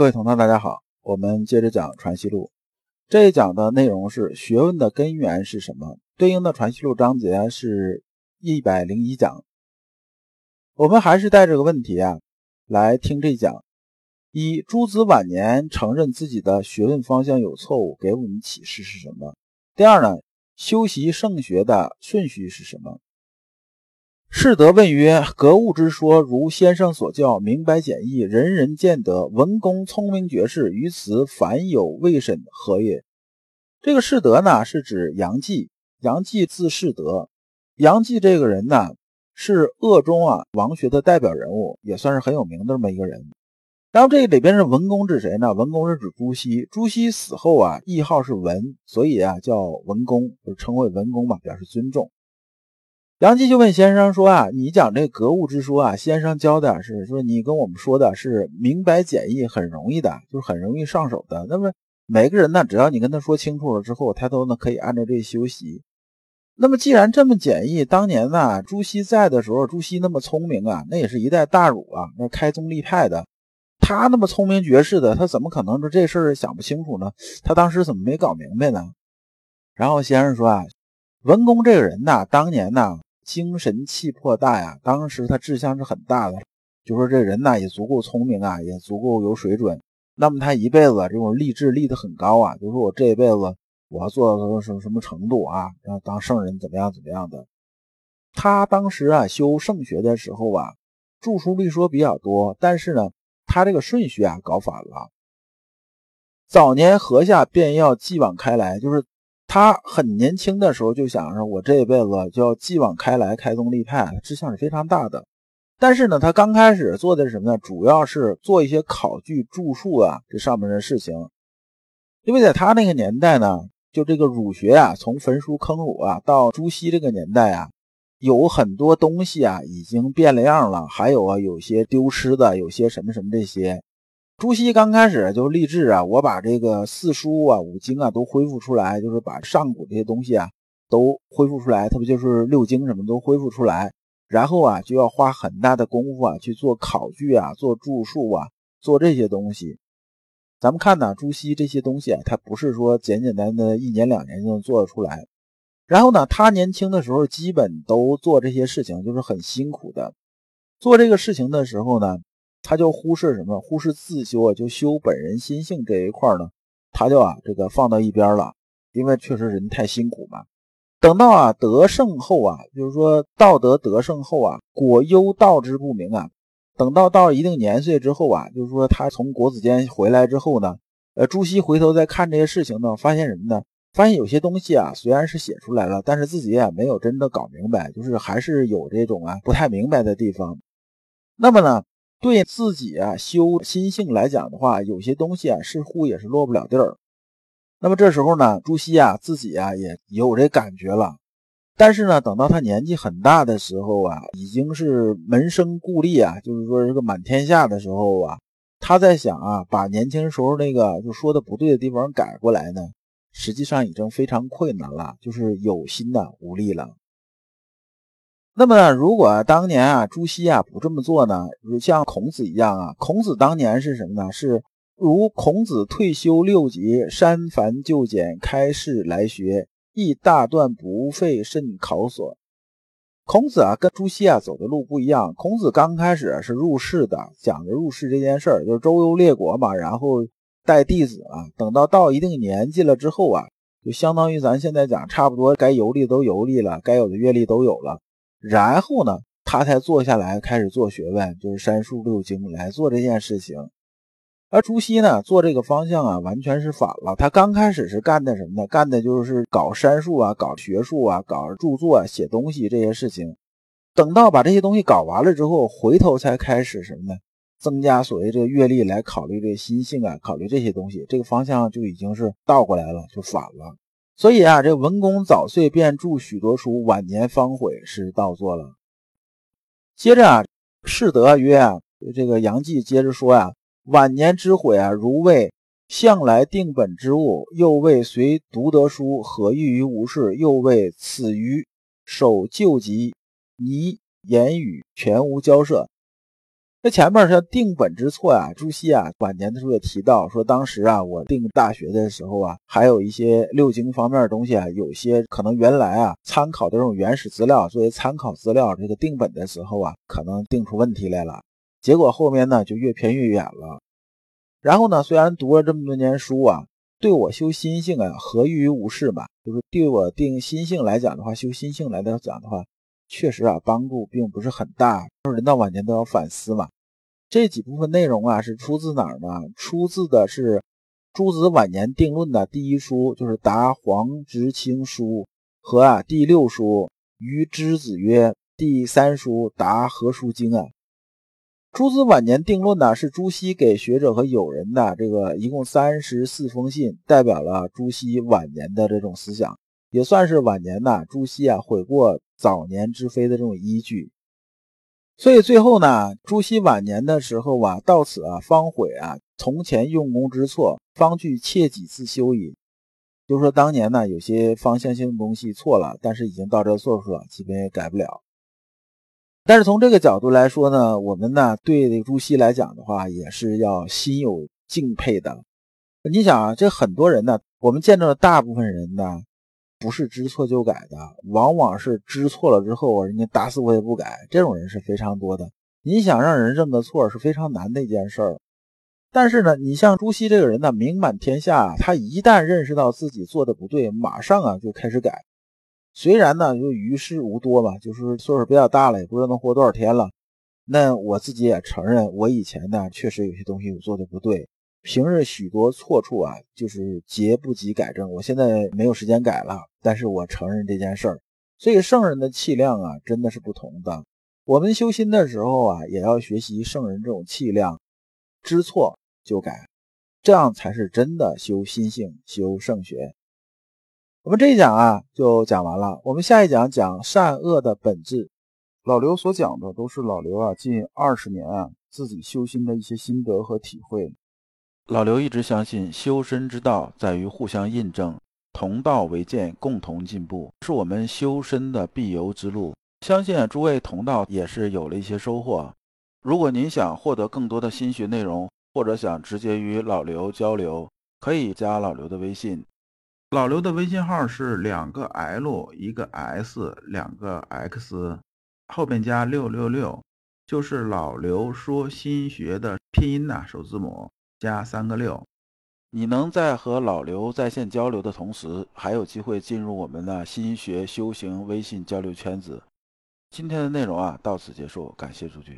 各位同道，大家好，我们接着讲《传习录》。这一讲的内容是学问的根源是什么，对应的《传习录》章节是101讲。我们还是带这个问题来听这讲。一、朱子晚年承认自己的学问方向有错误，给我们启示是什么？第二呢，修习圣学的顺序是什么？士德问曰：格物之说，如先生所教，明白简易，人人见得，文公聪明绝世，于此凡有未审，何也？这个士德呢，是指杨继。杨继字士德。杨继这个人呢，是鄂中王学的代表人物，也算是很有名的这么一个人。然后这里边是文公指谁呢？文公是指朱熹。朱熹死后谥号是文，所以叫文公，就称谓文公嘛，表示尊重。杨继就问先生说你讲这格物之说先生教的是说你跟我们说的是明白简易，很容易的，就是很容易上手的。那么每个人呢，只要你跟他说清楚了之后，他都呢可以按照这修习。那么既然这么简易，当年朱熹在的时候，朱熹那么聪明那也是一代大儒那开宗立派的，他那么聪明绝世的，他怎么可能说这事儿想不清楚呢？他当时怎么没搞明白呢？然后先生说文公这个人当年精神气魄大呀，当时他志向是很大的，就说这人也足够聪明也足够有水准。那么他一辈子这种立志立得很高就说我这一辈子我要做到什么什么程度要当圣人，怎么样怎么样的。他当时修圣学的时候著书立说比较多，但是呢他这个顺序搞反了。早年禾下便要继往开来，就是他很年轻的时候就想着我这一辈子就要继往开来，开宗立派，志向是非常大的。但是呢，他刚开始做的是什么呢？主要是做一些考据著述这上面的事情。因为在他那个年代呢，就这个儒学从焚书坑儒到朱熹这个年代有很多东西已经变了样了，还有有些丢失的，有些什么什么这些。朱熹刚开始就立志我把这个四书五经都恢复出来，就是把上古这些东西都恢复出来，特别就是六经什么都恢复出来。然后就要花很大的功夫去做考据做著述做这些东西。咱们看呢，朱熹这些东西他不是说简简单单的一年两年就能做得出来。然后呢，他年轻的时候基本都做这些事情，就是很辛苦的。做这个事情的时候呢，他就忽视什么？忽视自修就修本人心性这一块呢，他就这个放到一边了，因为确实人太辛苦嘛。等到得胜后就是说道德得胜后果忧道之不明等到一定年岁之后就是说他从国子监回来之后呢，朱熹回头再看这些事情呢，发现什么呢？发现有些东西虽然是写出来了，但是自己也没有真的搞明白，就是还是有这种不太明白的地方。那么呢，对自己修心性来讲的话，有些东西似乎也是落不了地儿。那么这时候呢，朱熹自己也有这感觉了。但是呢，等到他年纪很大的时候已经是门生故吏就是说这个满天下的时候他在想把年轻时候那个就说的不对的地方改过来呢，实际上已经非常困难了，就是有心无力了。那么如果当年朱熹不这么做呢，像孔子一样孔子当年是什么呢？是如孔子退修六级，删繁就简，开示来学，亦大段不费甚考索。孔子跟朱熹走的路不一样。孔子刚开始是入世的，讲着入世这件事儿，就是周游列国嘛，然后带弟子等到一定年纪了之后就相当于咱现在讲差不多该游历都游历了，该有的阅历都有了。然后呢，他才坐下来开始做学问，就是删述六经来做这件事情。而朱熹呢，做这个方向完全是反了。他刚开始是干的什么呢？干的就是搞删述搞学术搞著作写东西这些事情。等到把这些东西搞完了之后，回头才开始什么呢？增加所谓这个阅历来考虑这个心性考虑这些东西。这个方向就已经是倒过来了，就反了。所以这文公早岁便著许多书，晚年方悔，是倒做了。接着士德曰这个杨继接着说晚年之悔如谓向来定本之物，又谓随读得书，何欲于无事？又谓此于守旧籍，拟言语全无交涉。那前面是定本之错啊，朱熹啊晚年的时候也提到说，当时啊我定大学的时候啊，还有一些六经方面的东西啊，有些可能原来啊参考的这种原始资料作为参考资料，这个定本的时候啊可能定出问题来了，结果后面呢就越偏越远了。然后呢，虽然读了这么多年书啊，对我修心性啊，合于无事嘛，就是对我定心性来讲的话，修心性来讲的话，确实啊帮助并不是很大，人到晚年都要反思嘛。这几部分内容啊是出自哪儿呢？出自的是朱子晚年定论的第一书，就是答黄执卿书和第六书于之子曰第三书答何书经啊。朱子晚年定论呢，是朱熹给学者和友人的这个一共34封信，代表了朱熹晚年的这种思想，也算是晚年呢朱熹悔过早年之非的这种依据。所以最后呢，朱熹晚年的时候啊，到此啊方悔啊从前用功之错，方具切己自修矣。就是说当年呢有些方向性的东西错了，但是已经到这岁数了，基本也改不了。但是从这个角度来说呢，我们呢对朱熹来讲的话，也是要心有敬佩的。你想啊，这很多人呢，我们见证了大部分人呢，不是知错就改的，往往是知错了之后人家打死我也不改，这种人是非常多的。你想让人认个错是非常难的一件事儿。但是呢，你像朱熹这个人呢，名满天下，他一旦认识到自己做的不对，马上啊就开始改。虽然呢就于事无多嘛，就是岁数比较大了，也不知道能活多少天了。那我自己也承认，我以前呢确实有些东西我做的不对，平日许多错处啊就是竭不及改正，我现在没有时间改了，但是我承认这件事儿。所以圣人的气量啊真的是不同的，我们修心的时候啊也要学习圣人这种气量，知错就改，这样才是真的修心性，修圣学。我们这一讲啊就讲完了，我们下一讲讲善恶的本质。老刘所讲的都是老刘啊近20年啊自己修心的一些心得和体会。老刘一直相信修身之道在于互相印证，同道为鉴，共同进步，是我们修身的必由之路。相信诸位同道也是有了一些收获。如果您想获得更多的心学内容，或者想直接与老刘交流，可以加老刘的微信。老刘的微信号是2个L 1个S 2个X， 后面加666，就是老刘说心学的拼音呐，首字母加3个6。你能在和老刘在线交流的同时，还有机会进入我们的心学修行微信交流圈子。今天的内容啊到此结束，感谢诸君。